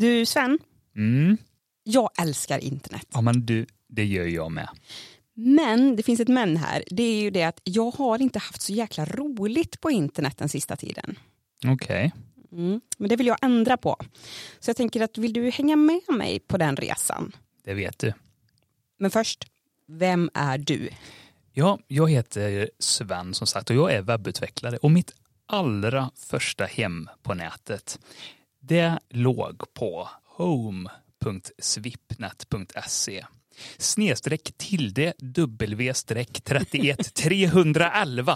Du Sven, jag älskar internet. Ja men du, det gör jag med. Men det finns ett men här. Det är ju det att jag har inte haft så jäkla roligt på internet den sista tiden. Okej. Men det vill jag ändra på. Så jag tänker att vill du hänga med mig på den resan? Det vet du. Men först, vem är du? Ja, jag heter Sven som sagt och jag är webbutvecklare. Och mitt allra första hem på nätet, det låg på home.swipnet.se. /-w-31311.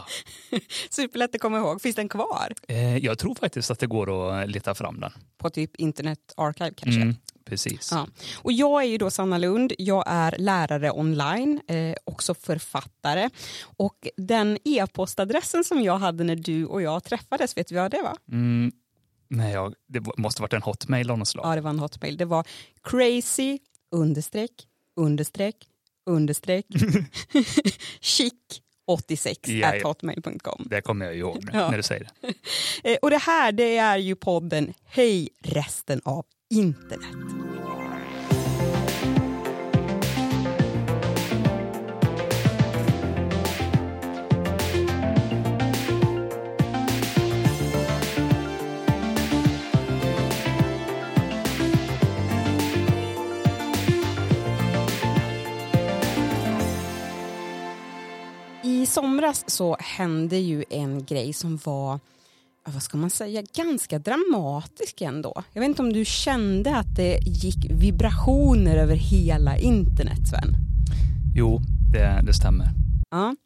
Superlätt att komma ihåg. Finns den kvar? Jag tror faktiskt att det går att leta fram den. På typ Internet Archive kanske? Precis. Ja. Och jag är ju då Sanna Lund. Jag är lärare online, också författare. Och den e-postadressen som jag hade när du och jag träffades, vet du vad det var? Nej, det måste varit en hotmail av något slag. Ja, det var en hotmail. Det var crazy_chic86 @hotmail.com. Det kommer jag ihåg när du säger det. Och det här, det är ju podden Hej, resten av internet. I somras så hände ju en grej som var, vad ska man säga, ganska dramatisk ändå. Jag vet inte om du kände att det gick vibrationer över hela internet, Sven? Jo, det stämmer. Ja.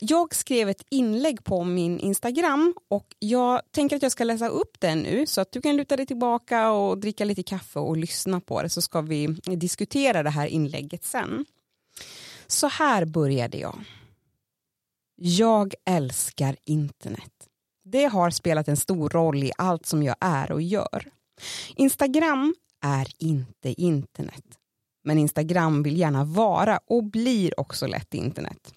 Jag skrev ett inlägg på min Instagram och jag tänker att jag ska läsa upp det nu så att du kan luta dig tillbaka och dricka lite kaffe och lyssna på det, så ska vi diskutera det här inlägget sen. Så här började jag. Jag älskar internet. Det har spelat en stor roll i allt som jag är och gör. Instagram är inte internet. Men Instagram vill gärna vara och blir också lätt internet.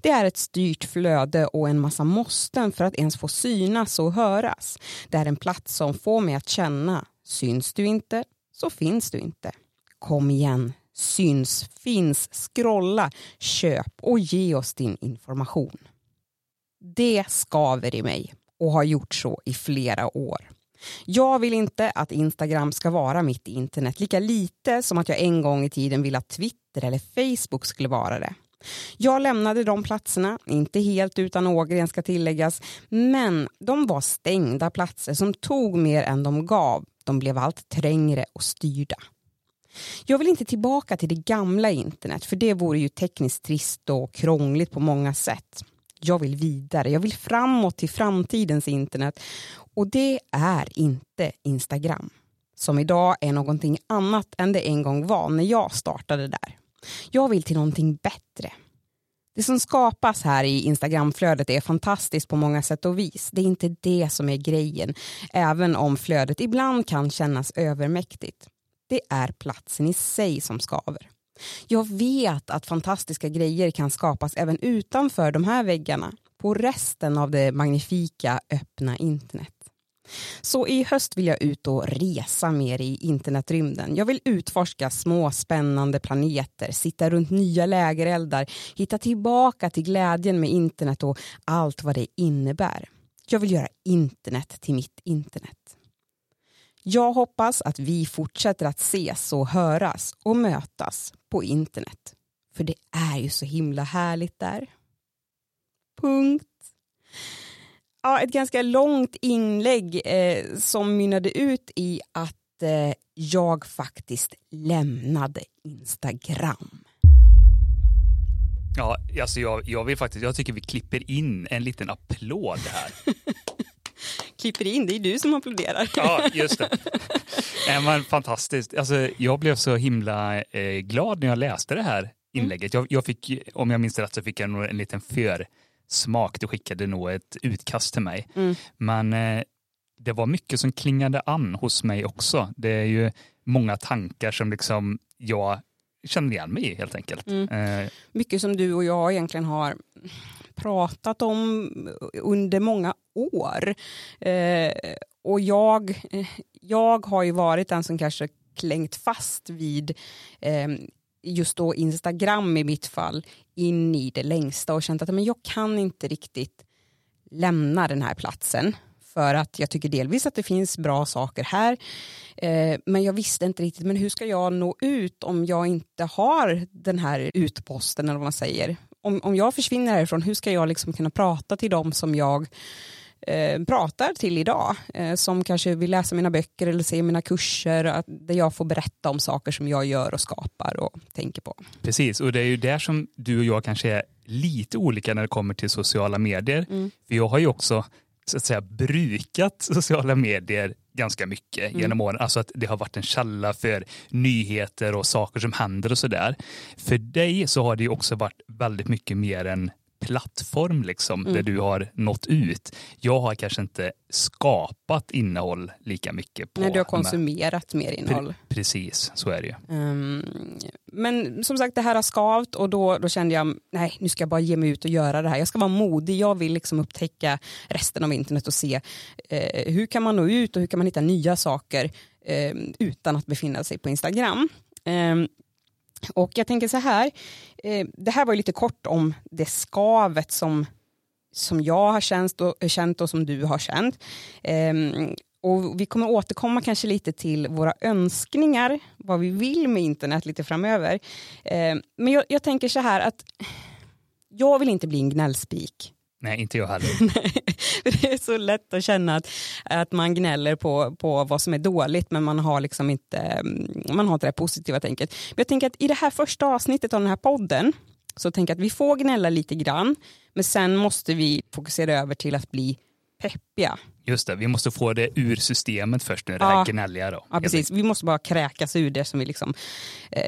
Det är ett styrt flöde och en massa måsten för att ens få synas och höras. Det är en plats som får mig att känna, syns du inte så finns du inte. Kom igen. Syns, finns, scrolla, köp och ge oss din information. Det skaver i mig och har gjort så i flera år. Jag vill inte att Instagram ska vara mitt internet, lika lite som att jag en gång i tiden ville att Twitter eller Facebook skulle vara det. Jag lämnade de platserna, inte helt utan ågren ska tilläggas, men de var stängda platser som tog mer än de gav. De blev allt trängre och styrda. Jag vill inte tillbaka till det gamla internet, för det vore ju tekniskt trist och krångligt på många sätt. Jag vill vidare, jag vill framåt till framtidens internet, och det är inte Instagram. Som idag är någonting annat än det en gång var när jag startade där. Jag vill till någonting bättre. Det som skapas här i Instagram-flödet är fantastiskt på många sätt och vis. Det är inte det som är grejen, även om flödet ibland kan kännas övermäktigt. Det är platsen i sig som skaver. Jag vet att fantastiska grejer kan skapas även utanför de här väggarna, på resten av det magnifika öppna internet. Så i höst vill jag ut och resa mer i internetrymden. Jag vill utforska små spännande planeter, sitta runt nya lägereldar, hitta tillbaka till glädjen med internet och allt vad det innebär. Jag vill göra internet till mitt internet. Jag hoppas att vi fortsätter att ses och höras och mötas på internet. För det är ju så himla härligt där. Punkt. Ja, ett ganska långt inlägg som mynnade ut i att jag faktiskt lämnade Instagram. Ja, alltså jag vill faktiskt, jag tycker vi klipper in en liten applåd här. Klipper in, det är du som applåderar. Ja, just det. Men fantastiskt. Alltså, jag blev så himla glad när jag läste det här inlägget. Jag fick, om jag minns rätt, så fick jag nog en liten försmak. Du skickade nog ett utkast till mig. Men det var mycket som klingade an hos mig också. Det är ju många tankar som liksom jag kände igen mig i, helt enkelt. Mycket som du och jag egentligen har pratat om under många år. Och jag har ju varit den som kanske klängt fast vid just då Instagram i mitt fall in i det längsta och känt att men jag kan inte riktigt lämna den här platsen. För att jag tycker delvis att det finns bra saker här. Men jag visste inte riktigt. Men hur ska jag nå ut om jag inte har den här utposten eller vad man säger? Om jag försvinner härifrån, hur ska jag liksom kunna prata till dem som jag pratar till idag? Som kanske vill läsa mina böcker eller se mina kurser. Där jag får berätta om saker som jag gör och skapar och tänker på. Precis, och det är ju där som du och jag kanske är lite olika när det kommer till sociala medier. Mm. För jag har ju också... så att säga brukat sociala medier ganska mycket genom åren. Alltså att det har varit en källa för nyheter och saker som händer och sådär. För dig så har det ju också varit väldigt mycket mer en plattform liksom, där du har nått ut. Jag har kanske inte skapat innehåll lika mycket på... Nej, du har konsumerat mer innehåll. Precis, så är det ju. Men som sagt, det här har skavt och då kände jag, nej, nu ska jag bara ge mig ut och göra det här. Jag ska vara modig, jag vill liksom upptäcka resten av internet och se hur kan man nå ut och hur kan man hitta nya saker utan att befinna sig på Instagram. Och jag tänker så här, det här var ju lite kort om det skavet som jag har känt och som du har känt. Och vi kommer återkomma kanske lite till våra önskningar, vad vi vill med internet lite framöver. Men jag tänker så här att jag vill inte bli en gnällspik. Nej, inte jag heller. Det är så lätt att känna att man gnäller på vad som är dåligt, men man har liksom inte, man har inte det positiva tänket. Men jag tänker att i det här första avsnittet av den här podden så tänker jag att vi får gnälla lite grann, men sen måste vi fokusera över till att bli peppiga. Just det, vi måste få det ur systemet först nu, det här gnälliga då. Ja, precis. Vi måste bara kräkas ur det som vi liksom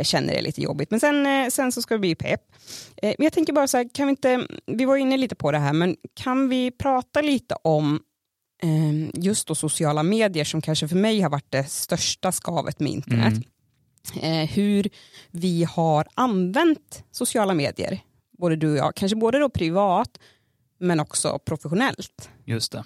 känner är lite jobbigt. Men sen så ska vi bli pepp. Men jag tänker bara så här, kan vi inte, vi var inne lite på det här, men kan vi prata lite om just då sociala medier som kanske för mig har varit det största skavet med internet. Hur vi har använt sociala medier, både du och jag, kanske både då privat men också professionellt. Just det.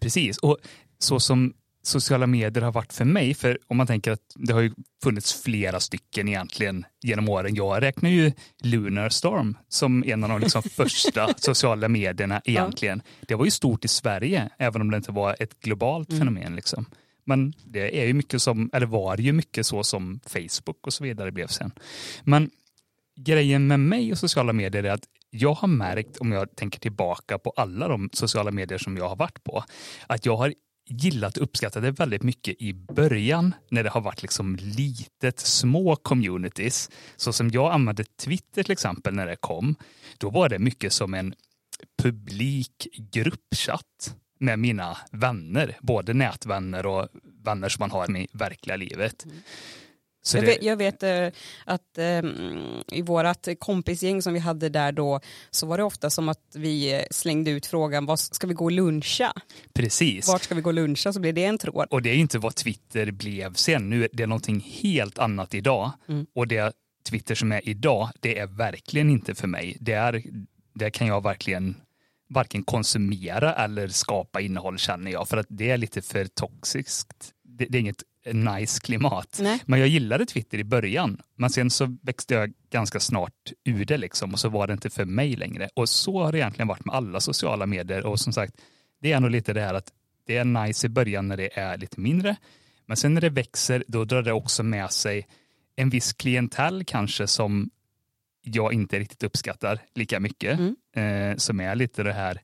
Precis, och så som sociala medier har varit för mig, för om man tänker att det har ju funnits flera stycken egentligen genom åren. Jag räknar ju Lunar Storm som en av de liksom första sociala medierna egentligen. Ja. Det var ju stort i Sverige, även om det inte var ett globalt fenomen liksom. Men det är ju mycket som, eller var ju mycket så som Facebook och så vidare blev sen. Men grejen med mig och sociala medier är att jag har märkt, om jag tänker tillbaka på alla de sociala medier som jag har varit på, att jag har gillat och uppskattat det väldigt mycket i början när det har varit liksom litet, små communities. Så som jag använde Twitter till exempel när det kom, då var det mycket som en publik gruppchatt med mina vänner, både nätvänner och vänner som man har i verkliga livet. Jag vet att i vårat kompisgäng som vi hade där då, så var det ofta som att vi slängde ut frågan, vad ska vi gå och luncha? Precis. Vart ska vi gå och luncha? Så blev det en tråd. Och det är inte vad Twitter blev sen. Nu är det någonting helt annat idag. Och det Twitter som är idag, det är verkligen inte för mig. Det kan jag verkligen varken konsumera eller skapa innehåll, känner jag. För att det är lite för toxiskt. Det är inget nice klimat. Nej. Men jag gillade Twitter i början. Men sen så växte jag ganska snart ur det liksom. Och så var det inte för mig längre. Och så har det egentligen varit med alla sociala medier. Och som sagt, det är nog lite det här att det är nice i början när det är lite mindre. Men sen när det växer, då drar det också med sig en viss klientell kanske som jag inte riktigt uppskattar lika mycket. Som är lite det här,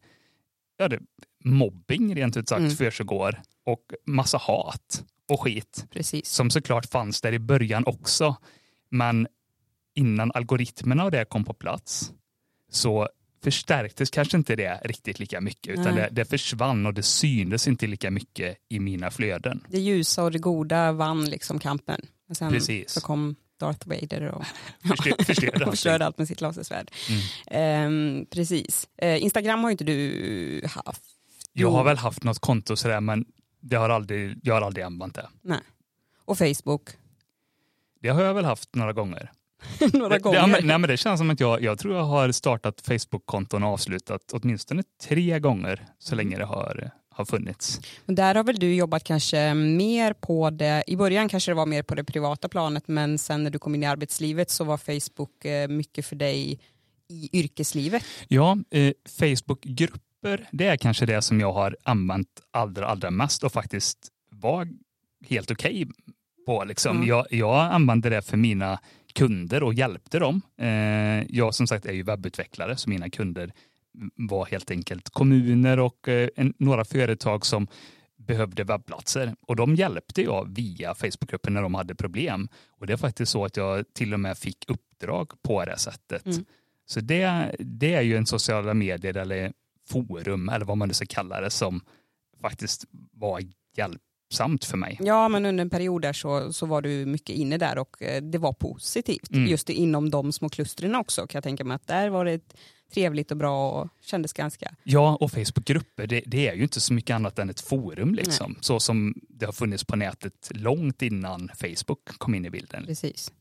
ja, det, mobbing rent ut sagt försiggår. Och massa hat. Och skit. Precis. Som såklart fanns där i början också. Men innan algoritmerna och det kom på plats så förstärktes kanske inte det riktigt lika mycket. Utan det försvann och det syndes inte lika mycket i mina flöden. Det ljusa och det goda vann liksom kampen. Och sen så kom Darth Vader och förstörde allt med sitt lasersvärd. Precis. Instagram har ju inte du haft. Jag har väl haft något konto sådär, men jag har aldrig använt det. Nej. Och Facebook? Det har jag väl haft några gånger. några gånger. Nej men det känns som att jag tror jag har startat Facebook-konton och avslutat åtminstone 3 gånger så länge det har funnits. Och där har väl du jobbat kanske mer på det, i början kanske det var mer på det privata planet, men sen när du kom in i arbetslivet så var Facebook mycket för dig i yrkeslivet. Ja, Facebookgrupper, det är kanske det som jag har använt allra mest och faktiskt var helt okej på. Liksom. Mm. Jag använde det för mina kunder och hjälpte dem. Jag som sagt är ju webbutvecklare, så mina kunder var helt enkelt kommuner och några företag som behövde webbplatser. Och de hjälpte jag via Facebookgruppen när de hade problem. Och det är faktiskt så att jag till och med fick uppdrag på det sättet. Mm. Så det är ju en sociala medier eller forum eller vad man nu ska kalla det som faktiskt var hjälpsamt för mig. Ja, men under en period där så var du mycket inne där och det var positivt. Mm. Just det, inom de små klustren också kan jag tänka mig att där var det trevligt och bra och kändes ganska... Ja, och Facebookgrupper, det är ju inte så mycket annat än ett forum liksom. Nej. Så som det har funnits på nätet långt innan Facebook kom in i bilden. Precis.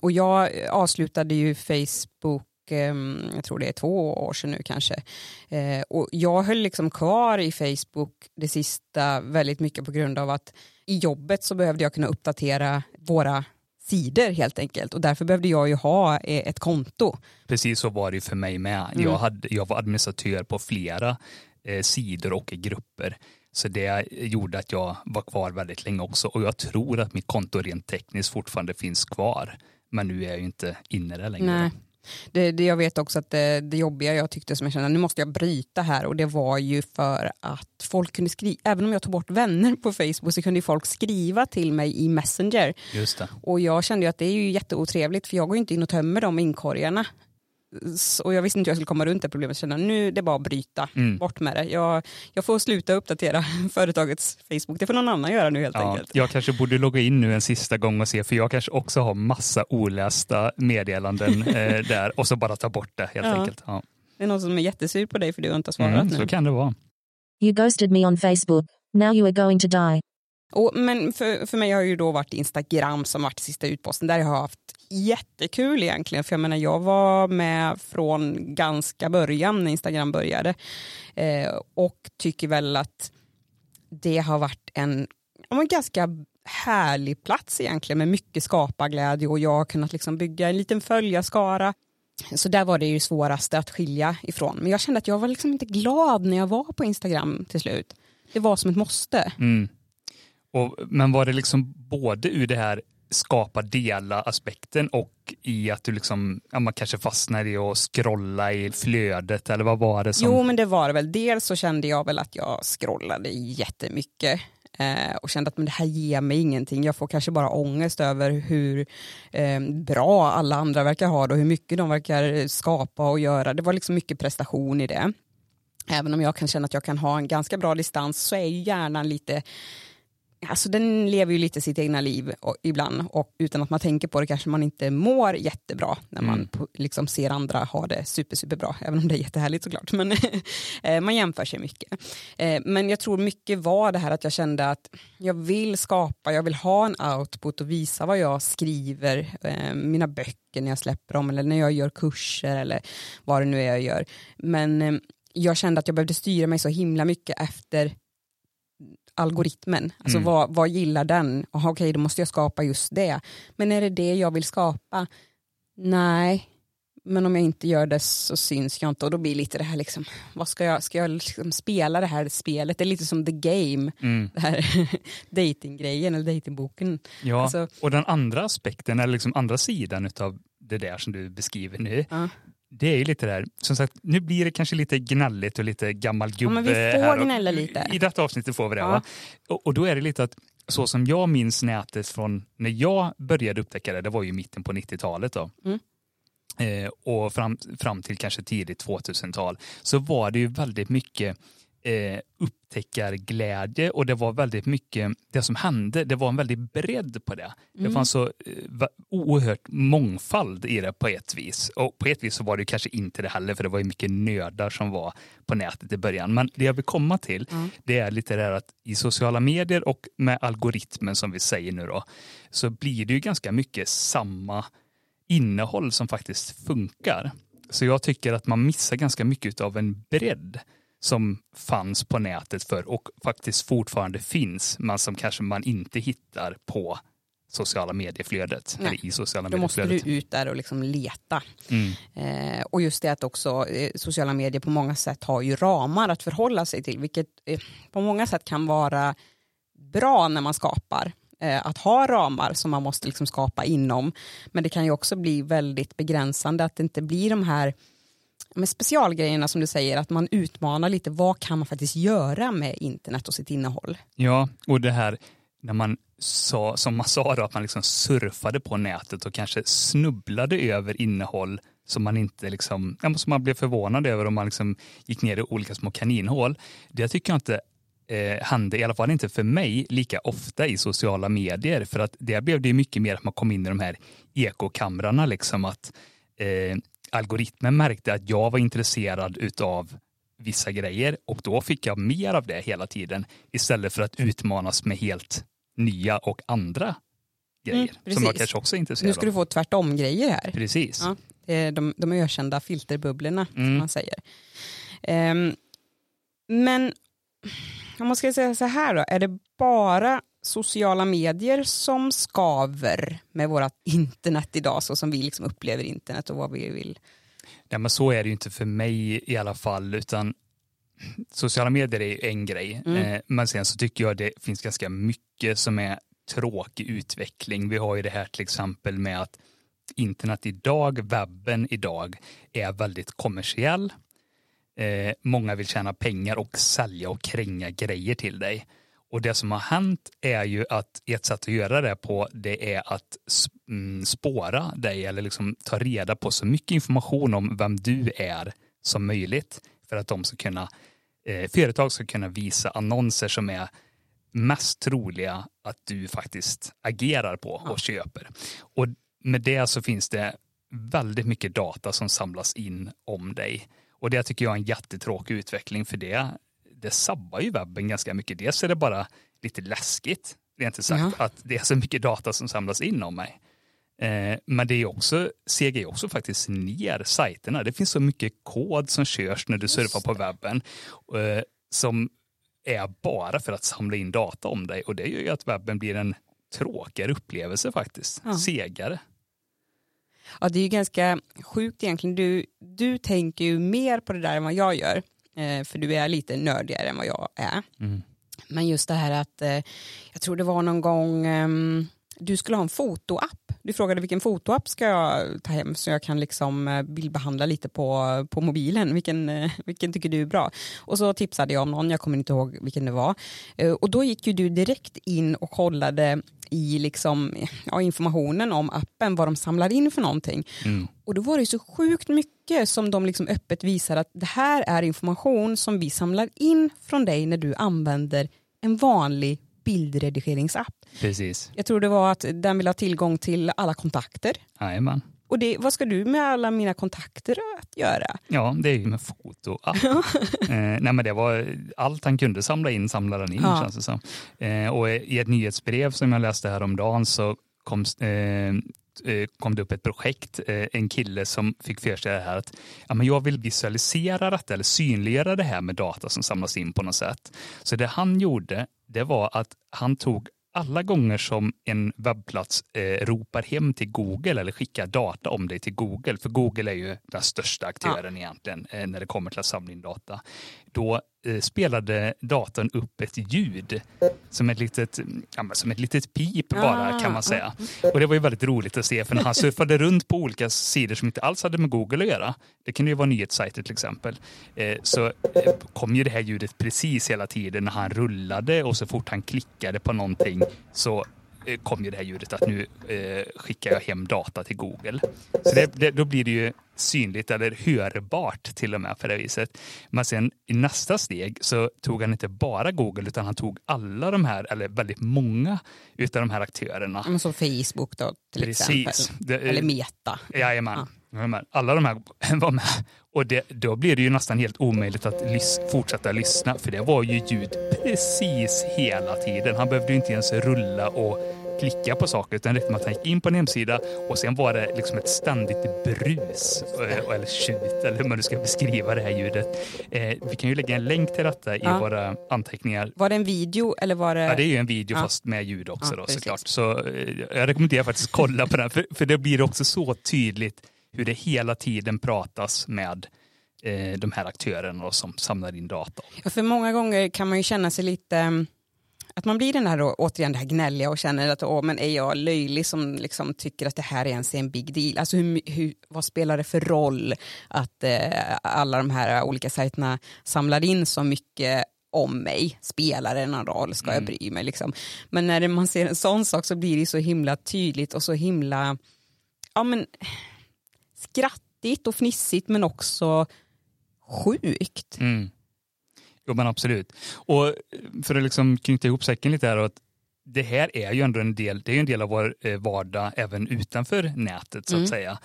Och jag avslutade ju Facebook, jag tror det är 2 år sedan nu kanske. Och jag höll liksom kvar i Facebook det sista väldigt mycket på grund av att i jobbet så behövde jag kunna uppdatera våra sidor helt enkelt. Och därför behövde jag ju ha ett konto. Precis så var det för mig med. Mm. Jag var administratör på flera sidor och grupper. Så det gjorde att jag var kvar väldigt länge också. Och jag tror att mitt konto rent tekniskt fortfarande finns kvar. Men nu är jag ju inte inne där längre. Nej. Det jag vet också att det jobbiga jag tyckte som jag kände, nu måste jag bryta här. Och det var ju för att folk kunde skriva, även om jag tog bort vänner på Facebook så kunde ju folk skriva till mig i Messenger. Just det. Och jag kände ju att det är ju jätteotrevligt för jag går ju inte in och tömmer de inkorgarna. Och jag visste inte hur jag skulle komma runt det problemet. Känna, nu det är bara att bryta bort med det. Jag får sluta uppdatera företagets Facebook. Det får någon annan göra nu helt enkelt. Jag kanske borde logga in nu en sista gång och se. För jag kanske också har massa olästa meddelanden där. Och så bara ta bort det helt enkelt. Ja. Det är någon som är jättesur på dig för du har inte svarat nu. Så kan det vara. You ghosted me on Facebook. Now you are going to die. Men för mig har ju då varit Instagram som varit sista utposten. Där jag har haft jättekul egentligen. För jag menar, jag var med från ganska början när Instagram började. Och tycker väl att det har varit en ganska härlig plats egentligen. Med mycket skaparglädje och jag har kunnat liksom bygga en liten följarskara. Så där var det ju svåraste att skilja ifrån. Men jag kände att jag var liksom inte glad när jag var på Instagram till slut. Det var som ett måste. Mm. Men var det liksom både ur det här skapa, dela aspekten och i att du liksom, man kanske fastnar i att scrolla i flödet eller vad var det som... Jo, men det var det väl. Dels så kände jag väl att jag scrollade jättemycket och kände att men det här ger mig ingenting. Jag får kanske bara ångest över hur bra alla andra verkar ha det och hur mycket de verkar skapa och göra. Det var liksom mycket prestation i det. Även om jag kan känna att jag kan ha en ganska bra distans så är ju hjärnan lite... Alltså den lever ju lite sitt egna liv och ibland och utan att man tänker på det kanske man inte mår jättebra när man liksom ser andra ha det superbra, även om det är jättehärligt såklart, men man jämför sig mycket. Men jag tror mycket var det här att jag kände att jag vill skapa, jag vill ha en output och visa vad jag skriver, mina böcker när jag släpper dem eller när jag gör kurser eller vad det nu är jag gör. Men jag kände att jag behövde styra mig så himla mycket efter algoritmen. Alltså vad gillar den? Okej, då måste jag skapa just det. Men är det det jag vill skapa? Nej. Men om jag inte gör det så syns jag inte. Och då blir lite det här liksom, vad ska jag liksom spela det här spelet? Det är lite som The Game. Det här datinggrejen eller datingboken. Ja, alltså, och den andra aspekten eller liksom andra sidan utav det där som du beskriver nu. Det är ju lite där. Som sagt, nu blir det kanske lite gnälligt och lite gammal gubbe. Ja, men vi får gnälla lite. I detta avsnittet får vi det, va? Och då är det lite att så som jag minns nätet från när jag började upptäcka det var ju mitten på 90-talet då. Och fram till kanske tidigt 2000-tal så var det ju väldigt mycket upptäckarglädje och det var väldigt mycket det som hände, det var en väldigt bredd på det. Det fanns så oerhört mångfald i det på ett vis. Och på ett vis så var det kanske inte det heller för det var ju mycket nördar som var på nätet i början. Men det jag vill komma till det är lite det här att i sociala medier och med algoritmen som vi säger nu då så blir det ju ganska mycket samma innehåll som faktiskt funkar. Så jag tycker att man missar ganska mycket av en bredd som fanns på nätet för och faktiskt fortfarande finns, men som kanske man inte hittar på sociala medieflödet. Nej, eller i sociala medieflödet. Då måste du ut där och liksom leta. Mm. Och just det att också sociala medier på många sätt har ju ramar att förhålla sig till, vilket på många sätt kan vara bra när man skapar. Att ha ramar som man måste liksom skapa inom. Men det kan ju också bli väldigt begränsande att det inte blir de här med specialgrejerna som du säger, att man utmanar lite, vad kan man faktiskt göra med internet och sitt innehåll? Ja, och det här när man sa, som man sa då, att man liksom surfade på nätet och kanske snubblade över innehåll som man inte liksom, som man blev förvånad över om man liksom gick ner i olika små kaninhål. Det tycker jag inte hände, i alla fall inte för mig, lika ofta i sociala medier, för att där blev det mycket mer att man kom in i de här ekokamrarna liksom, att algoritmen märkte att jag var intresserad utav vissa grejer och då fick jag mer av det hela tiden istället för att utmanas med helt nya och andra grejer som jag kanske också är intresserad av. Nu ska du få tvärtom grejer här. Precis. Ja, de ökända filterbubblorna som man säger. Men om man ska säga så här då, är det bara sociala medier som skaver med vårat internet idag, så som vi liksom upplever internet och vad vi vill? Nej, men så är det ju inte för mig i alla fall, utan sociala medier är ju en grej. Men sen så tycker jag det finns ganska mycket som är tråkig utveckling. Vi har ju det här till exempel med att internet idag, webben idag, är väldigt kommersiell. Många vill tjäna pengar och sälja och kränga grejer till dig. Och det som har hänt är ju att ett sätt att göra det på, det är att spåra dig eller liksom ta reda på så mycket information om vem du är som möjligt, för att de ska kunna, företag ska kunna visa annonser som är mest troliga att du faktiskt agerar på och köper. Och med det så finns det väldigt mycket data som samlas in om dig. Och det tycker jag är en jättetråkig utveckling, för det sabbar ju webben ganska mycket. Dels är det bara lite läskigt, rent ut sagt, att det är så mycket data som samlas in om mig. Men det är också, seger ju också faktiskt ner sajterna. Det finns så mycket kod som körs när du surfar på webben som är bara för att samla in data om dig. Och det gör ju att webben blir en tråkigare upplevelse faktiskt. Ja. Segare. Ja, det är ju ganska sjukt egentligen. Du tänker ju mer på det där än vad jag gör. För du är lite nördigare än vad jag är. Mm. Men just det här att jag tror det var någon gång du skulle ha en fotoapp. Du frågade vilken fotoapp ska jag ta hem så jag kan liksom bildbehandla lite på mobilen. Vilken tycker du är bra? Och så tipsade jag om någon, jag kommer inte ihåg vilken det var. Och då gick ju du direkt in och kollade i liksom, informationen om appen, vad de samlar in för någonting. Mm. Och då var det ju så sjukt mycket som de liksom öppet visar att det här är information som vi samlar in från dig när du använder en vanlig bildredigeringsapp. Precis. Jag tror det var att den vill ha tillgång till alla kontakter. Jajamän. Och vad ska du med alla mina kontakter att göra? Ja, det är ju med fotoapp. Nej, men det var allt han kunde samlade han in känns det som. Och i ett nyhetsbrev som jag läste häromdagen så kom det upp ett projekt, en kille som fick för sig det här att jag vill visualisera detta eller synliggöra det här med data som samlas in på något sätt. Så det han gjorde, det var att han tog alla gånger som en webbplats ropar hem till Google eller skickar data om dig till Google, för Google är ju den största aktören egentligen när det kommer till att samla in data, då spelade datorn upp ett ljud som ett litet pip bara, kan man säga. Och det var ju väldigt roligt att se, för när han surfade runt på olika sidor som inte alls hade med Google att göra, det kunde ju vara nyhetssajter till exempel, så kom ju det här ljudet precis hela tiden när han rullade, och så fort han klickade på någonting så kom ju det här ljudet att nu skickar jag hem data till Google. Så då blir det ju synligt eller hörbart till och med på det viset. Men sen i nästa steg så tog han inte bara Google, utan han tog alla de här, eller väldigt många utav de här aktörerna. Men som Facebook då till exempel. Eller Meta. Jajamän. Alla de här var med. Och då blir det ju nästan helt omöjligt att fortsätta lyssna. För det var ju ljud precis hela tiden. Han behövde ju inte ens rulla och klicka på saker, utan räckte med att han gick in på en hemsida och sen var det liksom ett ständigt brus eller tjut, eller hur man ska beskriva det här ljudet. Vi kan ju lägga en länk till detta i våra anteckningar. Var det en video eller var det... Ja, det är ju en video fast med ljud också då, såklart. Så jag rekommenderar faktiskt att kolla på den, för det blir också så tydligt hur det hela tiden pratas med de här aktörerna som samlar in data. Ja, för många gånger kan man ju känna sig lite... Att man blir den här då, återigen det här gnälliga och känner att men är jag löjlig som liksom tycker att det här ens är en big deal? Alltså vad spelar det för roll att alla de här olika sajterna samlar in så mycket om mig? Spelar det någon roll? Ska jag bry mig? Liksom? Men när man ser en sån sak så blir det så himla tydligt och så himla skrattigt och fnissigt, men också sjukt. Mm. Jo, men absolut. Och för att liksom knyta ihop säcken lite här, att det här är ju ändå en del av vår vardag även utanför nätet så att säga.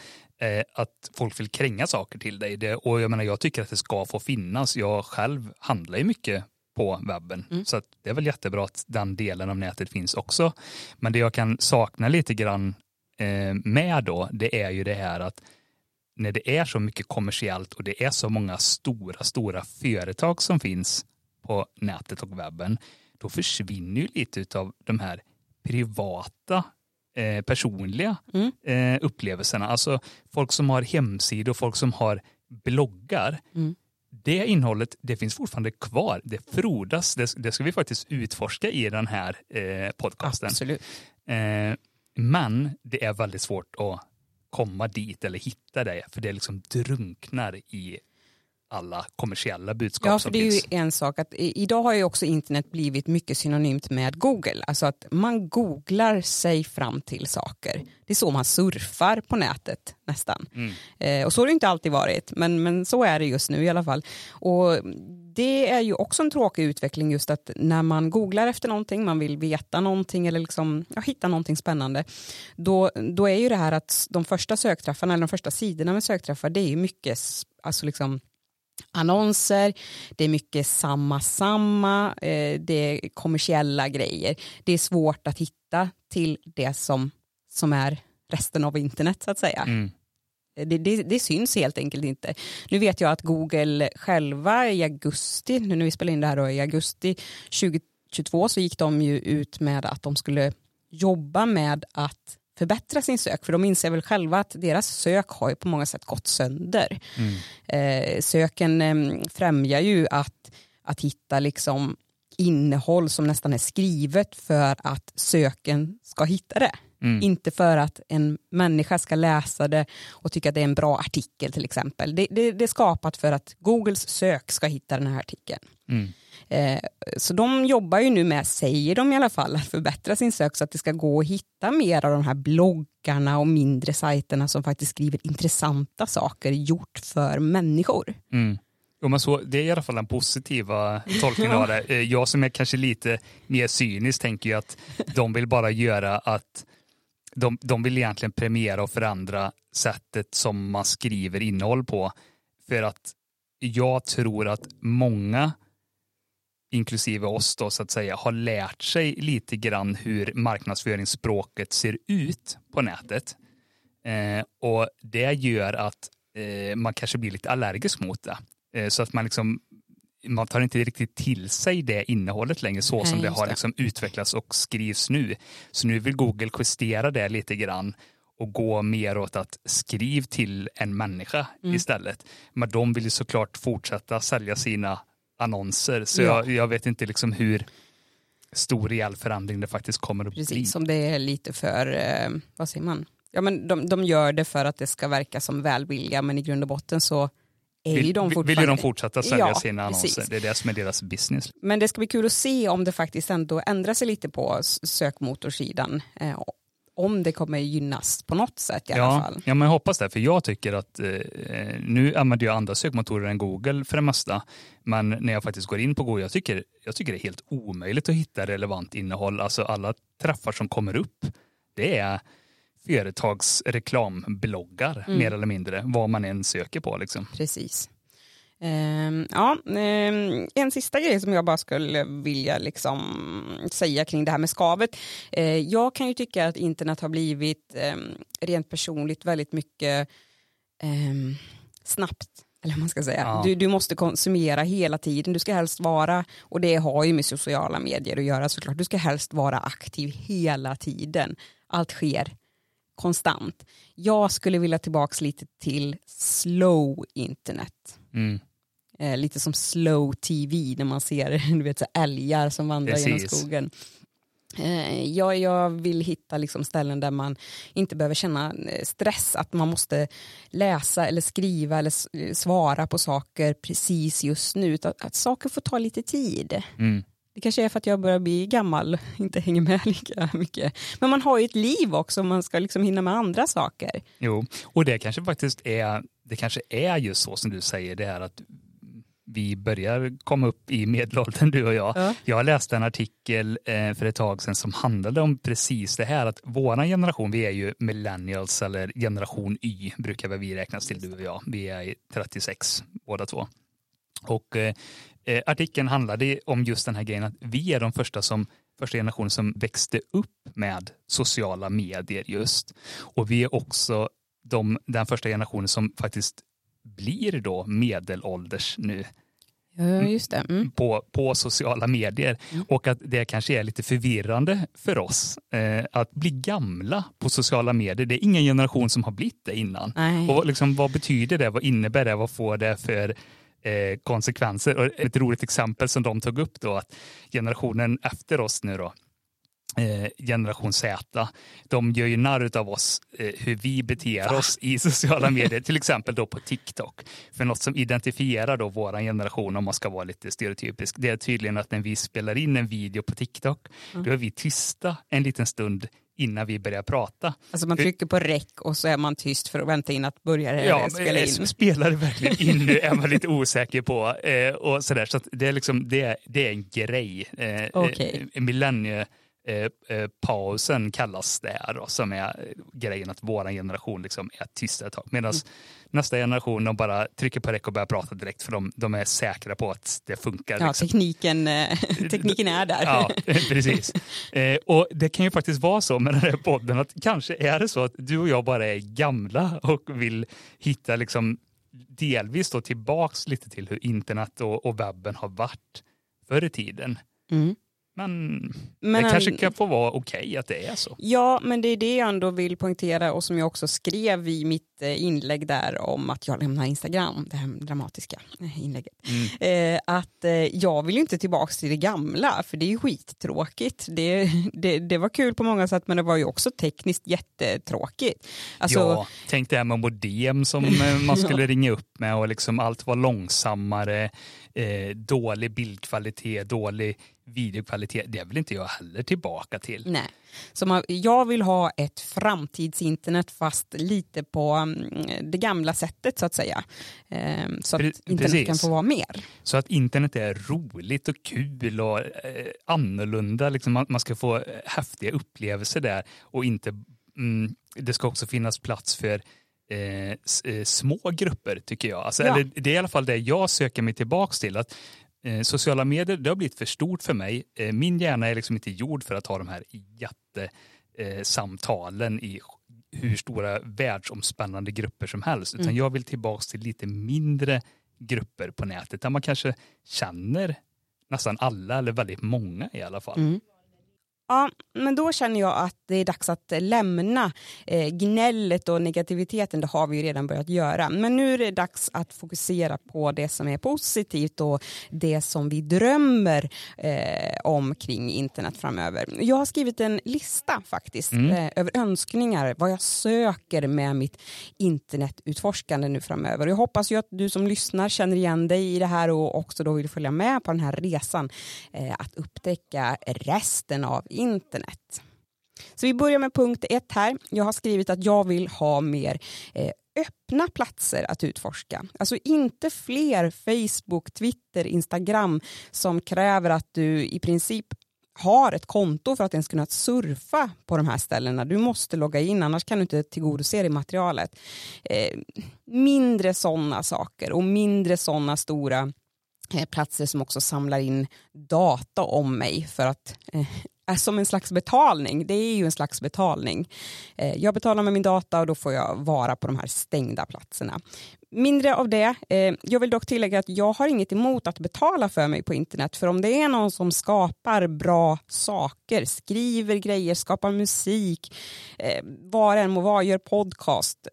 Att folk vill kränga saker till dig. Och jag menar, jag tycker att det ska få finnas. Jag själv handlar ju mycket på webben. Så att det är väl jättebra att den delen av nätet finns också. Men det jag kan sakna lite grann med då, det är ju det här att när det är så mycket kommersiellt och det är så många stora företag som finns på nätet och webben, då försvinner ju lite av de här privata, personliga upplevelserna. Alltså folk som har hemsidor, folk som har bloggar. Det innehållet, det finns fortfarande kvar. Det frodas. Det ska vi faktiskt utforska i den här podcasten. Absolut. Men det är väldigt svårt att komma dit eller hitta det, för det liksom drunknar i alla kommersiella budskap. Ja, för det är ju en sak att idag har ju också internet blivit mycket synonymt med Google. Alltså att man googlar sig fram till saker. Det är så man surfar på nätet nästan. Och så har det inte alltid varit, men så är det just nu i alla fall. Och det är ju också en tråkig utveckling, just att när man googlar efter någonting, man vill veta någonting eller liksom, hitta någonting spännande, då är ju det här att de första sökträffarna eller de första sidorna med sökträffar, det är ju mycket alltså liksom annonser, det är mycket samma, det är kommersiella grejer. Det är svårt att hitta till det som är resten av internet så att säga. Det syns helt enkelt inte. Nu vet jag att Google själva i augusti, nu när vi spelar in det här då, i augusti 2022, så gick de ju ut med att de skulle jobba med att förbättra sin sök. För de inser väl själva att deras sök har ju på många sätt gått sönder. Söken främjar ju att hitta liksom innehåll som nästan är skrivet för att söken ska hitta det. Inte för att en människa ska läsa det och tycka att det är en bra artikel till exempel. Det är skapat för att Googles sök ska hitta den här artikeln. Så de jobbar ju nu med, säger de i alla fall, att förbättra sin sök så att det ska gå att hitta mer av de här bloggarna och mindre sajterna som faktiskt skriver intressanta saker gjort för människor. Men så, det är i alla fall den positiva tolkningen av det. Jag som är kanske lite mer cynisk tänker ju att de vill bara göra att de vill egentligen premiera och förändra sättet som man skriver innehåll på. För att jag tror att många, inklusive oss då så att säga, har lärt sig lite grann hur marknadsföringsspråket ser ut på nätet. Och det gör att man kanske blir lite allergisk mot det. Så att man liksom, man tar inte riktigt till sig det innehållet längre så som det har liksom utvecklats och skrivs nu. Så nu vill Google justera det lite grann och gå mer åt att skriv till en människa istället. Men de vill ju såklart fortsätta sälja sina annonser. Så jag vet inte liksom hur stor reell förändring det faktiskt kommer att bli. Som det är lite för, vad säger man? Ja, men de gör det för att det ska verka som välvilja, men i grund och botten så vill ju de fortsätta sälja sina annonser. Precis. Det är det som är deras business. Men det ska bli kul att se om det faktiskt ändå ändrar sig lite på sökmotorsidan. Om det kommer gynnas på något sätt i alla fall. Ja, men jag hoppas det. För jag tycker att nu använder jag andra sökmotorer än Google för det mesta. Men när jag faktiskt går in på Google, jag tycker det är helt omöjligt att hitta relevant innehåll. Alltså alla träffar som kommer upp, det är företagsreklambloggar mer eller mindre, vad man än söker på liksom. Precis. En sista grej som jag bara skulle vilja liksom säga kring det här med skavet. Jag kan ju tycka att internet har blivit rent personligt väldigt mycket snabbt. Eller man ska säga. Ja. Du måste konsumera hela tiden. Du ska helst vara, och det har ju med sociala medier att göra såklart. Du ska helst vara aktiv hela tiden. Allt sker konstant. Jag skulle vilja tillbaka lite till slow internet. Mm. Lite som slow tv när man ser du vet, så älgar som vandrar genom skogen. Jag vill hitta liksom ställen där man inte behöver känna stress att man måste läsa eller skriva eller svara på saker precis just nu, utan att saker får ta lite tid. Mm. Det kanske är för att jag börjar bli gammal, inte hänger med lika mycket. Men man har ju ett liv också, man ska liksom hinna med andra saker. Jo, och det kanske faktiskt är, det kanske är just så som du säger, det är att vi börjar komma upp i medelåldern, du och jag. Ja. Jag läste en artikel för ett tag sedan som handlade om precis det här. Att vår generation, vi är ju millennials eller generation Y brukar vi räknas till, du och jag. Vi är 36, båda två. Och artikeln handlade om just den här grejen att vi är de första generationen som växte upp med sociala medier just. Och vi är också den första generationen som faktiskt blir då medelålders nu. Ja, just det. Mm. På sociala medier. Mm. Och att det kanske är lite förvirrande för oss att bli gamla på sociala medier. Det är ingen generation som har blivit det innan. Nej. Och liksom, vad betyder det? Vad innebär det? Vad får det för konsekvenser? Och ett roligt exempel som de tog upp då, att generationen efter oss nu då, generation Z, de gör ju narr utav oss hur vi beter oss i sociala medier, till exempel då på TikTok. För något som identifierar då våran generation, om man ska vara lite stereotypisk, det är tydligen att när vi spelar in en video på TikTok, då är vi tysta en liten stund innan vi börjar prata. Alltså man trycker på rec och så är man tyst för att vänta in att börja spela in. Ja, spelar det verkligen in nu är man lite osäker på. Och sådär. Så att det är liksom, det är en grej. Okay. Millenniepausen kallas det här då, som är grejen att vår generation liksom är tysta ett tag. Medan nästa generation, de bara trycker på rec och börjar prata direkt, för de är säkra på att det funkar. Ja, liksom. Tekniken är där. Ja, precis. Och det kan ju faktiskt vara så med den här podden att kanske är det så att du och jag bara är gamla och vill hitta liksom delvis då tillbaks lite till hur internet och webben har varit förr i tiden. Mm. Men det kanske kan få vara okej att det är så. Ja, men det är det jag ändå vill poängtera, och som jag också skrev i mitt inlägg där om att jag lämnar Instagram, det här dramatiska inlägget. Mm. Att jag vill ju inte tillbaka till det gamla, för det är ju skittråkigt. Det var kul på många sätt, men det var ju också tekniskt jättetråkigt. Alltså, ja, tänk det här med modem som man skulle ringa upp med, och liksom allt var långsammare, dålig bildkvalitet, dålig videokvalitet, det vill inte jag heller tillbaka till. Nej. Så jag vill ha ett framtidsinternet fast lite på det gamla sättet så att säga. Så att internet kan få vara mer. Så att internet är roligt och kul och annorlunda. Liksom man ska få häftiga upplevelser där, och inte, det ska också finnas plats för små grupper tycker jag. Alltså, eller, det är i alla fall det jag söker mig tillbaka till, att sociala medier, det har blivit för stort för mig. Min hjärna är liksom inte gjord för att ha de här jättesamtalen i hur stora världsomspännande grupper som helst. Utan jag vill tillbaka till lite mindre grupper på nätet där man kanske känner nästan alla eller väldigt många i alla fall. Mm. Ja, men då känner jag att det är dags att lämna gnället och negativiteten. Det har vi ju redan börjat göra. Men nu är det dags att fokusera på det som är positivt och det som vi drömmer om kring internet framöver. Jag har skrivit en lista faktiskt över önskningar, vad jag söker med mitt internetutforskande nu framöver. Jag hoppas ju att du som lyssnar känner igen dig i det här och också då vill följa med på den här resan att upptäcka resten av internet. Så vi börjar med punkt 1 här. Jag har skrivit att jag vill ha mer öppna platser att utforska. Alltså inte fler Facebook, Twitter, Instagram som kräver att du i princip har ett konto för att ens kunna surfa på de här ställena. Du måste logga in, annars kan du inte tillgodose det materialet. Mindre sådana saker och mindre sådana stora platser som också samlar in data om mig för att som en slags betalning. Det är ju en slags betalning. Jag betalar med min data och då får jag vara på de här stängda platserna. Mindre av det. Jag vill dock tillägga att jag har inget emot att betala för mig på internet. För om det är någon som skapar bra saker, skriver grejer, skapar musik, vad det än må vara, gör podcast,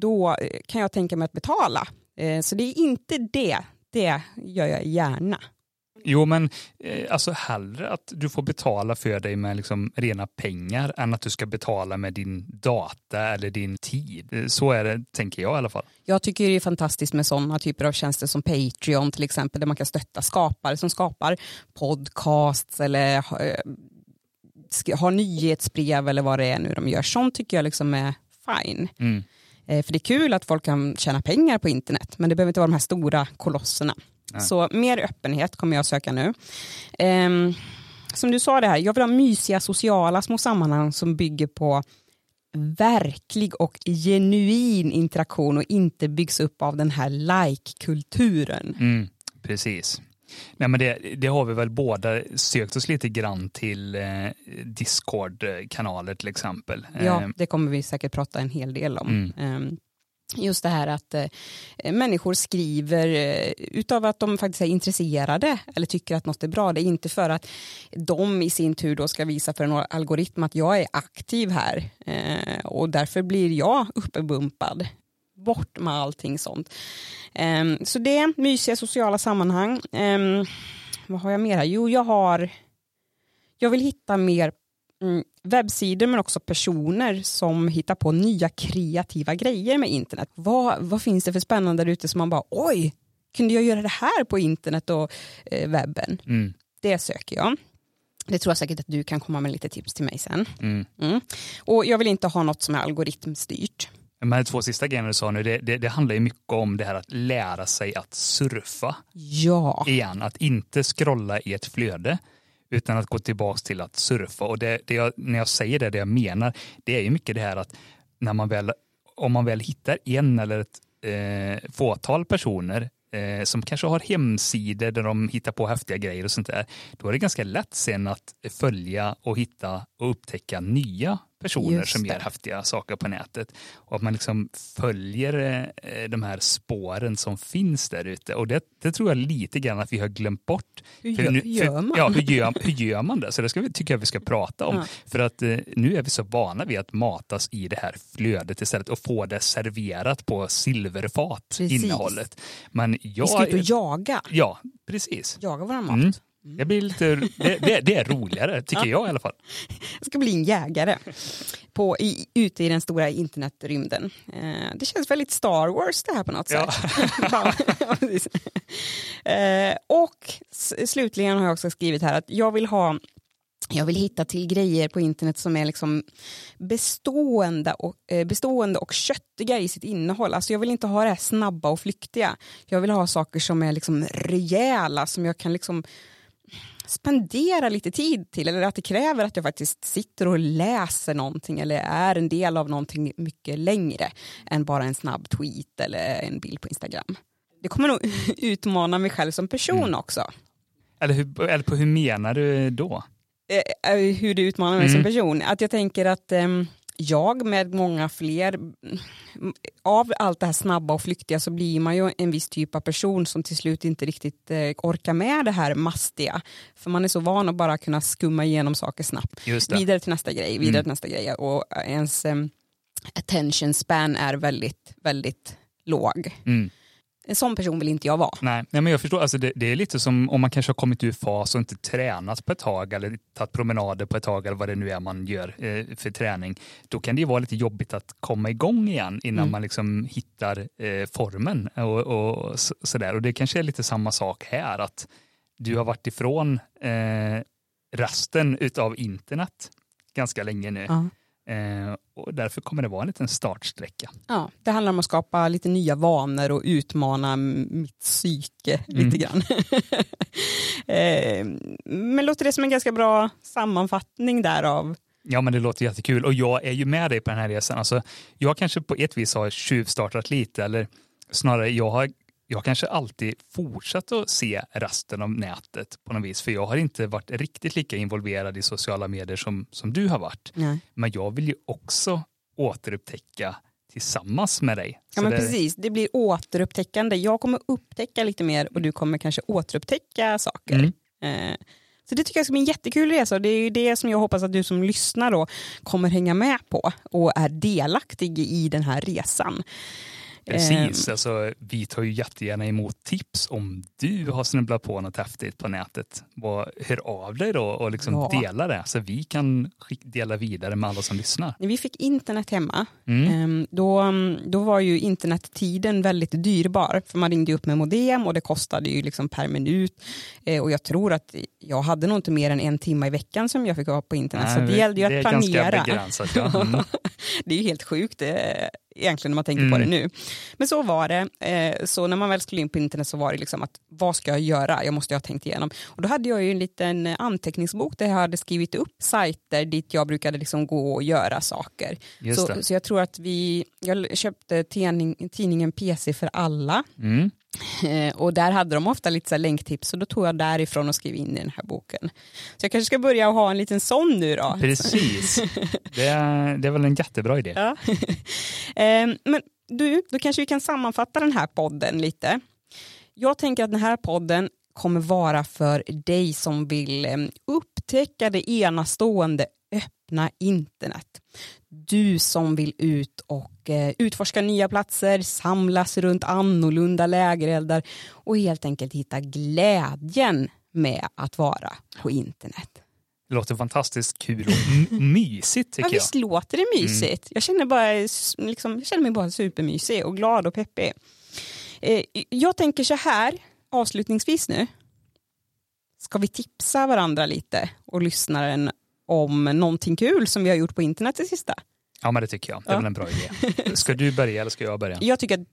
då kan jag tänka mig att betala. Så det är inte det. Det gör jag gärna. Jo, men alltså hellre att du får betala för dig med liksom rena pengar än att du ska betala med din data eller din tid. Så är det, tänker jag i alla fall. Jag tycker det är fantastiskt med sådana typer av tjänster som Patreon till exempel, där man kan stötta skapare som skapar podcasts eller har nyhetsbrev eller vad det är nu de gör. Sånt tycker jag liksom är fine. Mm. För det är kul att folk kan tjäna pengar på internet, men det behöver inte vara de här stora kolosserna. Nej. Så mer öppenhet kommer jag söka nu. Som du sa det här, jag vill ha mysiga sociala små sammanhang som bygger på verklig och genuin interaktion och inte byggs upp av den här like-kulturen. Mm, precis. Nej, men det har vi väl båda sökt oss lite grann till Discord-kanaler till exempel. Ja, det kommer vi säkert prata en hel del om. Mm. Just det här att människor skriver utav att de faktiskt är intresserade eller tycker att något är bra. Det är inte för att de i sin tur då ska visa för en algoritm att jag är aktiv här och därför blir jag uppebumpad. Bort med allting sånt. Så det är mysiga sociala sammanhang. Vad har jag mer här? Jo, jag vill hitta mer webbsidor men också personer som hittar på nya kreativa grejer med internet. Vad finns det för spännande där ute som man bara, oj, kunde jag göra det här på internet och webben? Mm. Det söker jag. Det tror jag säkert att du kan komma med lite tips till mig sen. Mm. Mm. Och jag vill inte ha något som är algoritmstyrt. Men de två sista grejerna du sa nu, det handlar ju mycket om det här att lära sig att surfa. Ja. Igen, att inte scrolla i ett flöde utan att gå tillbaka till att surfa. Och när jag säger det jag menar, det är ju mycket det här att om man väl hittar en eller ett fåtal personer som kanske har hemsidor där de hittar på häftiga grejer och sånt där, då är det ganska lätt sen att följa och hitta och upptäcka nya personer som gör häftiga saker på nätet. Och att man liksom följer de här spåren som finns där ute. Och det tror jag lite grann att vi har glömt bort. Hur gör man det? Så det tycker jag vi ska prata om. Ja. För att nu är vi så vana vid att matas i det här flödet istället och få det serverat på silverfat. Precis. Innehållet. Men vi ska ut och jaga. Ja, precis. Jaga våra mat. Mm. Jag blir lite, det är roligare tycker jag i alla fall. Jag ska bli en jägare ute i den stora internetrymden. Det känns väldigt Star Wars det här på något sätt. Och slutligen har jag också skrivit här att jag vill hitta till grejer på internet som är liksom bestående och köttiga i sitt innehåll. Alltså jag vill inte ha det här snabba och flyktiga. Jag vill ha saker som är liksom rejäla, som jag kan liksom spendera lite tid till, eller att det kräver att jag faktiskt sitter och läser någonting eller är en del av någonting mycket längre än bara en snabb tweet eller en bild på Instagram. Det kommer nog utmana mig själv som person också. Eller hur menar du då? Hur det utmanar mig som person. Att jag tänker att jag med många fler av allt det här snabba och flyktiga så blir man ju en viss typ av person som till slut inte riktigt orkar med det här mastiga. För man är så van att bara kunna skumma igenom saker snabbt. Vidare till nästa grej, och ens attention span är väldigt, väldigt låg. Mm. En sån person vill inte jag vara. Nej, men jag förstår. Alltså det är lite som om man kanske har kommit ur fas och inte tränat på ett tag eller tagit promenader på ett tag eller vad det nu är man gör för träning. Då kan det ju vara lite jobbigt att komma igång igen innan man liksom hittar formen och sådär. Och det kanske är lite samma sak här, att du har varit ifrån resten utav internet ganska länge nu. Ja. Och därför kommer det vara en liten startsträcka. Ja, det handlar om att skapa lite nya vanor och utmana mitt psyke lite grann. Men låter det som en ganska bra sammanfattning därav? Ja, men det låter jättekul. Och jag är ju med dig på den här resan. Alltså, jag kanske på ett vis har tjuvstartat lite. Eller snarare, jag kanske alltid fortsatt att se resten av nätet på något vis. För jag har inte varit riktigt lika involverad i sociala medier som du har varit. Nej. Men jag vill ju också återupptäcka tillsammans med dig. Ja, men precis. Det blir återupptäckande. Jag kommer upptäcka lite mer och du kommer kanske återupptäcka saker. Mm. Så det tycker jag ska bli en jättekul resa. Det är ju det som jag hoppas att du som lyssnar då kommer hänga med på och är delaktig i den här resan. Precis, alltså, vi tar ju jättegärna emot tips om du har snubblat på något häftigt på nätet. Hör av dig då och liksom dela det så vi kan dela vidare med alla som lyssnar. När vi fick internet hemma, då var ju internettiden väldigt dyrbar. För man ringde upp med modem och det kostade ju liksom per minut. Och jag tror att jag hade nog inte mer än 1 timme i veckan som jag fick ha på internet. Nej, så det gällde ju att planera. Ganska begränsat, ja. Mm. Det är ju helt sjukt det. Egentligen när man tänker på det nu. Men så var det. Så när man väl skulle in på internet så var det liksom att vad ska jag göra? Jag måste ha tänkt igenom. Och då hade jag ju en liten anteckningsbok där jag hade skrivit upp sajter dit jag brukade liksom gå och göra saker. Så jag tror att jag köpte tidningen PC för alla. Mm. Och där hade de ofta lite så här länktips, så då tog jag därifrån och skrev in i den här boken. Så jag kanske ska börja och ha en liten sån nu då. Precis, det är väl en jättebra idé. Ja. Men då kanske vi kan sammanfatta den här podden lite. Jag tänker att den här podden kommer vara för dig som vill upptäcka det enastående öppna internet. Du som vill ut och utforska nya platser, samlas runt annorlunda lägereldar och helt enkelt hitta glädjen med att vara på internet. Det låter fantastiskt kul och mysigt tycker jag. Ja, visst låter det mysigt. Jag känner mig bara supermysig och glad och peppig. Jag tänker så här avslutningsvis nu. Ska vi tipsa varandra lite och lyssnaren om någonting kul som vi har gjort på internet det sista? Ja, men det tycker jag. Det är väl en bra idé. Ska du börja eller ska jag börja? Jag tycker att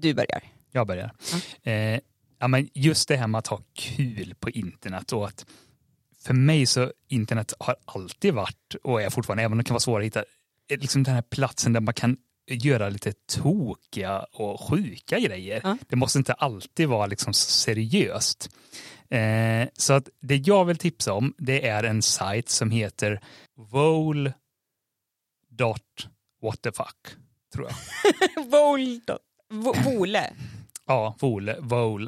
du börjar. Jag börjar. Ja. Men just det här med att ha kul på internet och att för mig så internet har alltid varit och är fortfarande, även om det kan vara svårt att hitta liksom den här platsen där man kan göra lite tokiga och sjuka grejer. Ja. Det måste inte alltid vara liksom seriöst. Så att det jag vill tipsa om, det är en sajt som heter vole.wtf, tror jag. Vole. Ja, vole.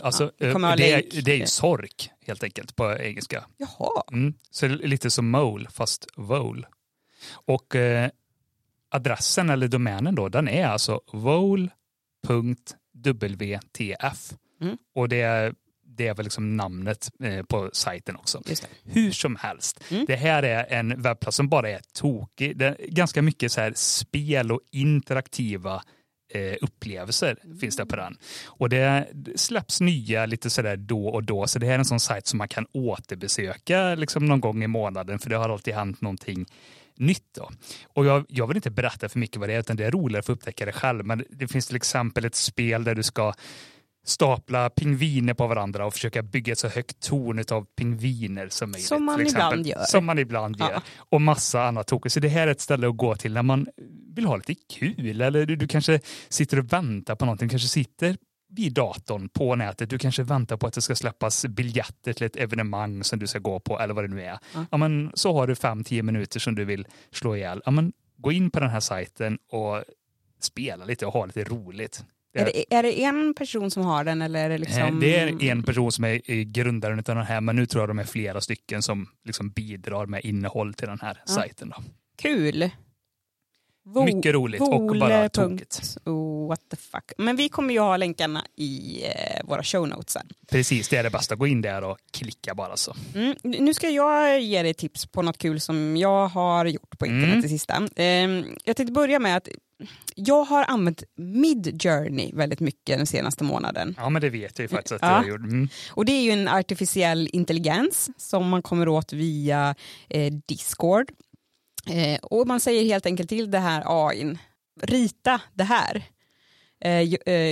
Alltså, ja, det är ju sork helt enkelt på engelska. Jaha. Så lite som mole fast vole. Och adressen eller domänen då, den är alltså vole.wtf. Och det är väl liksom namnet på sajten också. Hur som helst. Det här är en webbplats som bara är tokig. Det är ganska mycket så här spel och interaktiva upplevelser finns det på den. Och det släpps nya lite sådär då och då. Så det här är en sån sajt som man kan återbesöka liksom någon gång i månaden. För det har alltid hänt någonting nytt då. Och jag vill inte berätta för mycket vad det är, utan det är roligare för att upptäcka det själv. Men det finns till exempel ett spel där du ska stapla pingviner på varandra och försöka bygga ett så högt torn av pingviner som möjligt. Som man ibland gör. Och massa annat tokigt. Så det här är ett ställe att gå till när man vill ha lite kul. Eller du kanske sitter och väntar på någonting. Du kanske sitter vid datorn på nätet. Du kanske väntar på att det ska släppas biljetter till ett evenemang som du ska gå på. Eller vad det nu är. Ja. Ja, men, så har du 5-10 minuter som du vill slå ihjäl. Ja, men, gå in på den här sajten och spela lite och ha lite roligt. Är det en person som har den? Eller är det, liksom... det är en person som är grundaren av den här, men nu tror jag de är flera stycken som liksom bidrar med innehåll till den här sajten. Då. Kul! Mycket roligt och bara tokigt. What the fuck. Men vi kommer ju ha länkarna i våra show notes sen. Precis, det är det bästa. Gå in där och klicka bara så. Nu ska jag ge dig tips på något kul som jag har gjort på internet det sista. Jag tänkte börja med att jag har använt Midjourney väldigt mycket den senaste månaden. Ja, men det vet jag ju faktiskt att jag gjorde. Och det är ju en artificiell intelligens som man kommer åt via Discord. Och man säger helt enkelt till det här AI:n, rita det här.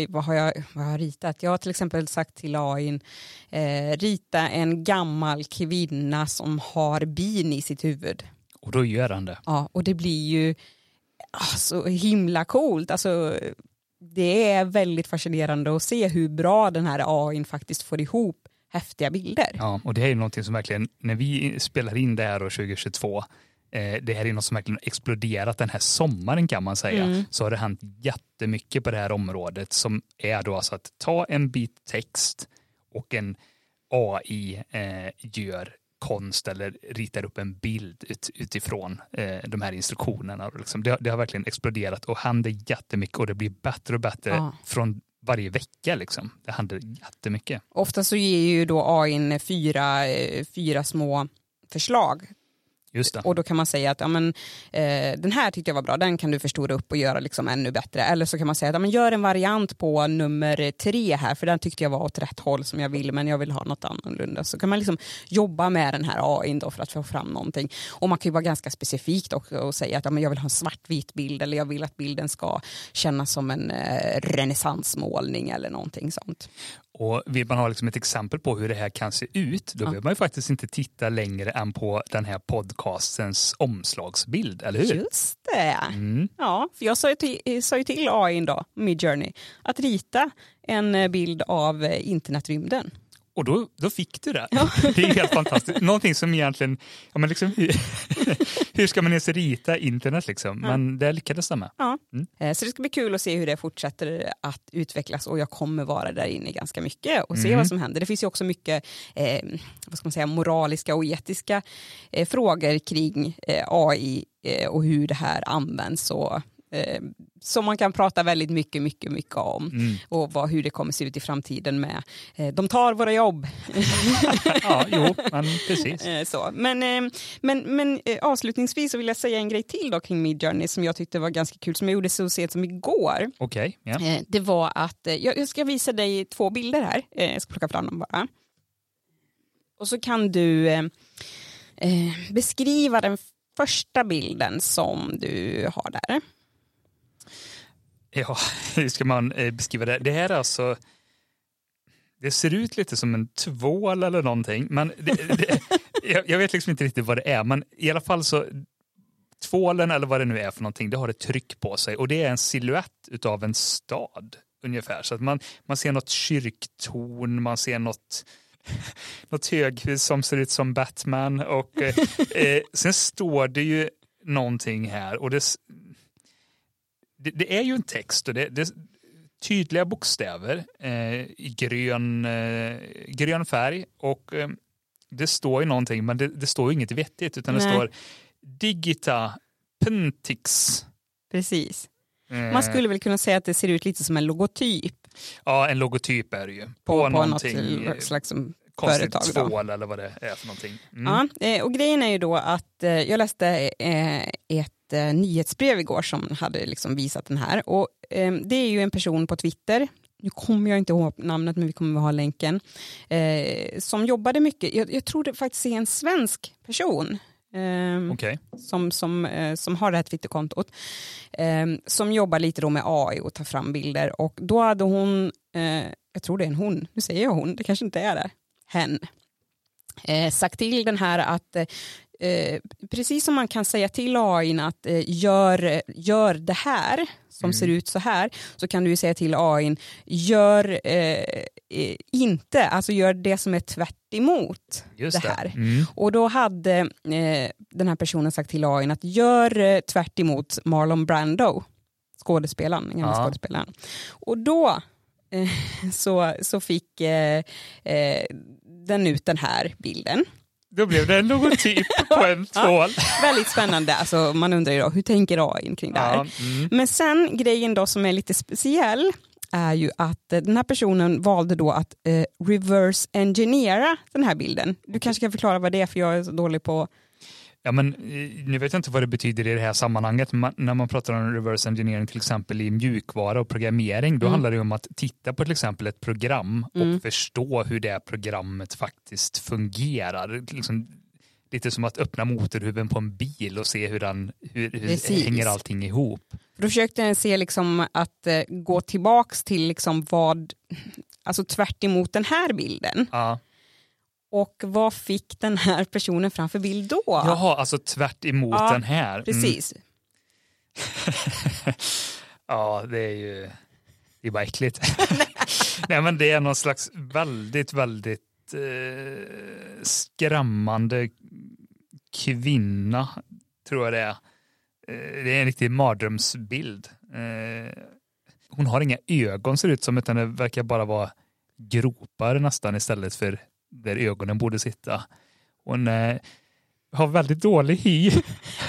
Vad har jag ritat? Jag har till exempel sagt till AI:n, rita en gammal kvinna som har bin i sitt huvud. Och då gör han det. Ja, och det blir ju så himla coolt. Alltså, det är väldigt fascinerande att se hur bra den här AI:n faktiskt får ihop häftiga bilder. Ja, och det här är någonting som verkligen, när vi spelar in det här 2022, det här är något som verkligen exploderat den här sommaren kan man säga. Mm. Så har det hänt jättemycket på det här området som är då alltså att ta en bit text och en AI gör konst eller ritar upp en bild utifrån de här instruktionerna. Liksom. Det har verkligen exploderat och händer jättemycket och det blir bättre och bättre från varje vecka liksom. Det händer jättemycket. Ofta så ger ju då AI fyra små förslag. Just det. Och då kan man säga att ja, men, den här tyckte jag var bra, den kan du förstora upp och göra liksom ännu bättre. Eller så kan man säga att ja, men, gör en variant på nummer 3 här, för den tyckte jag var åt rätt håll som jag vill, men jag vill ha något annorlunda. Så kan man liksom jobba med den här AI då för att få fram någonting. Och man kan ju vara ganska specifikt och säga att ja, men, jag vill ha en svartvit bild, eller jag vill att bilden ska kännas som en renässansmålning eller någonting sånt. Och vill man ha liksom ett exempel på hur det här kan se ut, då behöver man ju faktiskt inte titta längre än på den här podcastens omslagsbild, eller hur? Just det. Mm. Ja, för jag sa ju till AI då, Midjourney, att rita en bild av internetrymden. Och då fick du det. Ja. Det är helt fantastiskt. Någonting som egentligen, ja, men liksom, hur ska man ens rita internet liksom? Ja. Men det lyckades det med. Ja. Mm. Så det ska bli kul att se hur det fortsätter att utvecklas, och jag kommer vara där inne ganska mycket och se vad som händer. Det finns ju också mycket vad ska man säga, moraliska och etiska frågor kring AI och hur det här används och som man kan prata väldigt mycket om och hur det kommer se ut i framtiden med de tar våra jobb. Ja, jo, men precis. Så. Men avslutningsvis så vill jag säga en grej till då kring Midjourney som jag tyckte var ganska kul, som jag gjorde så sent som igår. Okej. Okay, yeah. Det var att jag ska visa dig 2 bilder här. Jag ska plocka fram dem bara. Och så kan du beskriva den första bilden som du har där. Ja, hur ska man beskriva det? Det här är alltså, det ser ut lite som en tvål eller någonting, men jag vet liksom inte riktigt vad det är, men i alla fall så tvålen eller vad det nu är för någonting, det har ett tryck på sig och det är en silhuett utav en stad ungefär, så att man ser något kyrktorn, man ser något höghus som ser ut som Batman och sen står det ju någonting här och det är ju en text och det är tydliga bokstäver i grön färg och det står ju någonting, men det står ju inget vettigt utan det står digita pentix. Precis. Man skulle väl kunna säga att det ser ut lite som en logotyp. Ja, en logotyp är det ju. På någonting, något slags konstigt tvål eller vad det är för någonting. Mm. Ja, och grejen är ju då att jag läste ett nyhetsbrev igår som hade liksom visat den här. Och det är ju en person på Twitter, nu kommer jag inte ihåg namnet men vi kommer att ha länken, som jobbade mycket. Jag tror det faktiskt är en svensk person. Okay. Som har det här Twitterkontot som jobbar lite då med AI och tar fram bilder, och då hade hon jag tror det är en hon, nu säger jag hon, det kanske inte är det, hen sagt till den här att precis som man kan säga till AI att gör det här som ser ut så här, så kan du ju säga till AI gör inte, alltså gör det som är tvärt emot det här. Och då hade den här personen sagt till AI att gör tvärt emot Marlon Brando, skådespelaren. Och då så fick den ut den här bilden. Då blev det en logotyp på en tvål. Ja, väldigt spännande. Alltså, man undrar ju då, hur tänker AI kring det här? Ja, Men sen grejen då som är lite speciell är ju att den här personen valde då att reverse engineera den här bilden. Du kanske kan förklara vad det är, för jag är så dålig på... Ja, men nu vet jag inte vad det betyder i det här sammanhanget. När man pratar om reverse engineering till exempel i mjukvara och programmering, då handlar det om att titta på till exempel ett program och förstå hur det programmet faktiskt fungerar. Liksom, lite som att öppna motorhuven på en bil och se hur hänger allting ihop. Då försökte jag se liksom att gå tillbaks till liksom vad, alltså tvärt emot den här bilden. Ja. Och vad fick den här personen framför bild då? Jaha, alltså tvärt emot den här. Mm. Precis. Ja, det är ju... Det är bara äckligt. Nej, men det är någon slags väldigt, väldigt skrämmande kvinna, tror jag det är. Det är en riktig mardrömsbild. Hon har inga ögon, ser ut som, utan det verkar bara vara gropar nästan istället för där ögonen borde sitta. Hon har väldigt dålig hy.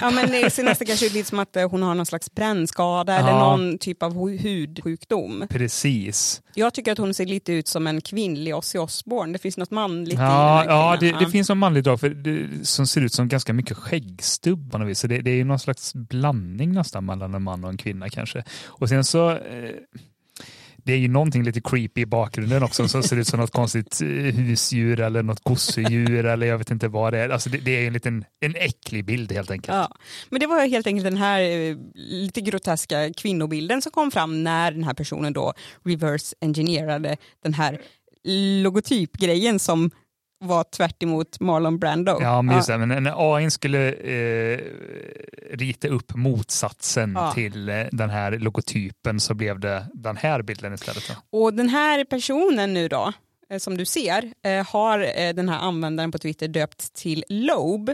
Ja, men det ser nästan kanske lite som att hon har någon slags brännskada eller någon typ av hudsjukdom. Precis. Jag tycker att hon ser lite ut som en kvinnlig Ozzy Osbourne. Det finns något manligt i den här kvinnan. Det finns något manligt drag för det, som ser ut som ganska mycket skäggstubb. Så det är ju någon slags blandning nästan mellan en man och en kvinna kanske. Och sen så... Det är ju någonting lite creepy i bakgrunden också som ser ut som något konstigt husdjur eller något gosedjur eller jag vet inte vad det är. Alltså det är ju en liten äcklig bild helt enkelt. Ja, men det var helt enkelt den här lite groteska kvinnobilden som kom fram när den här personen då reverse engineerade den här logotypgrejen som var tvärt emot Marlon Brando. Ja, men just det. Men en AI skulle rita upp motsatsen till den här logotypen, så blev det den här bilden istället. Och den här personen nu då, som du ser, har den här användaren på Twitter döpt till Loab.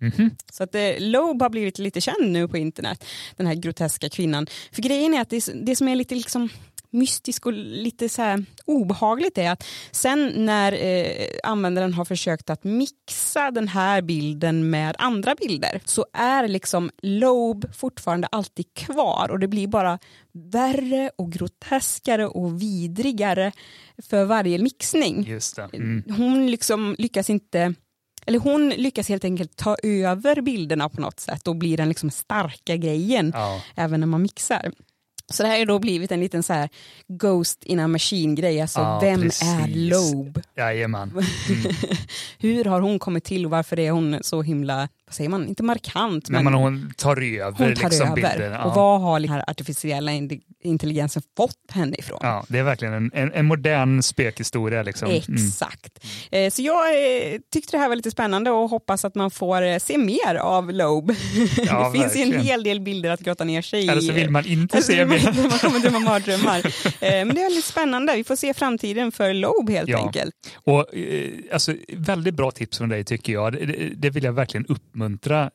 Mm-hmm. Så att Loab har blivit lite känd nu på internet, den här groteska kvinnan. För grejen är att det som är lite liksom... mystisk och lite så här obehagligt är att sen när användaren har försökt att mixa den här bilden med andra bilder så är liksom Loab fortfarande alltid kvar, och det blir bara värre och groteskare och vidrigare för varje mixning. Just det. Mm. Hon liksom lyckas inte, eller hon lyckas helt enkelt ta över bilderna på något sätt och blir den liksom starka grejen även när man mixar. Så det här har då blivit en liten så här ghost in a machine-grej. Alltså, vem är Loab? Jajamän. Mm. Hur har hon kommit till och varför är hon så himla, vad säger man, inte markant. Men hon tar över, liksom bilden. Och vad har den här artificiella intelligensen fått henne ifrån? Ja, det är verkligen en modern spökhistoria. Liksom. Exakt. Mm. Så jag tyckte det här var lite spännande och hoppas att man får se mer av Loab. Ja, det finns ju en hel del bilder att grotta ner sig i. Eller så vill man inte se mer. Man kommer drömma mardrömmar. Men det är väldigt spännande. Vi får se framtiden för Loab helt enkelt. Och, alltså, väldigt bra tips från dig tycker jag. Det vill jag verkligen uppmuntra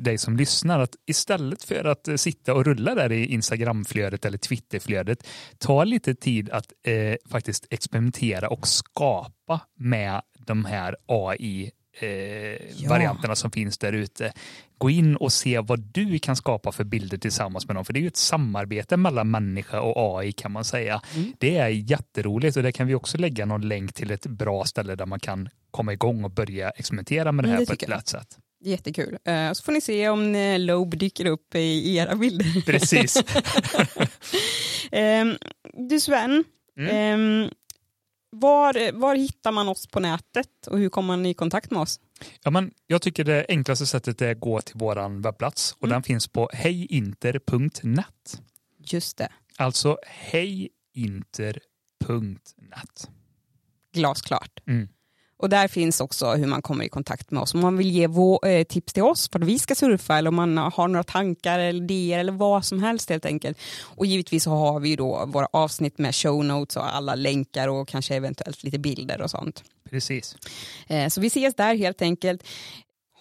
dig som lyssnar, att istället för att sitta och rulla där i Instagram-flödet eller Twitter-flödet, ta lite tid att faktiskt experimentera och skapa med de här AI-varianterna som finns där ute. Gå in och se vad du kan skapa för bilder tillsammans med dem. För det är ju ett samarbete mellan människa och AI kan man säga. Mm. Det är jätteroligt, och där kan vi också lägga någon länk till ett bra ställe där man kan komma igång och börja experimentera med det här på ett lätt sätt. Jättekul. Så får ni se om Loab dyker upp i era bilder. Precis. Du Sven, var hittar man oss på nätet och hur kommer man i kontakt med oss? Ja, men jag tycker det enklaste sättet är att gå till våran webbplats, och den finns på hejinter.net. Just det. Alltså hejinter.net. Glasklart. Mm. Och där finns också hur man kommer i kontakt med oss. Om man vill ge tips till oss för att vi ska surfa, eller om man har några tankar eller idéer eller vad som helst helt enkelt. Och givetvis så har vi då våra avsnitt med show notes och alla länkar och kanske eventuellt lite bilder och sånt. Precis. Så vi ses där helt enkelt.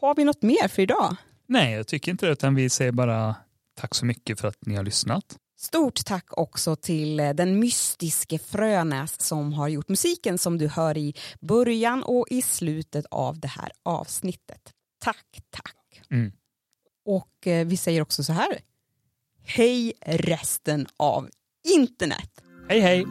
Har vi något mer för idag? Nej, jag tycker inte det, utan vi säger bara tack så mycket för att ni har lyssnat. Stort tack också till den mystiske Frönäs som har gjort musiken som du hör i början och i slutet av det här avsnittet. Tack, tack. Mm. Och vi säger också så här. Hej resten av internet. Hej, hej.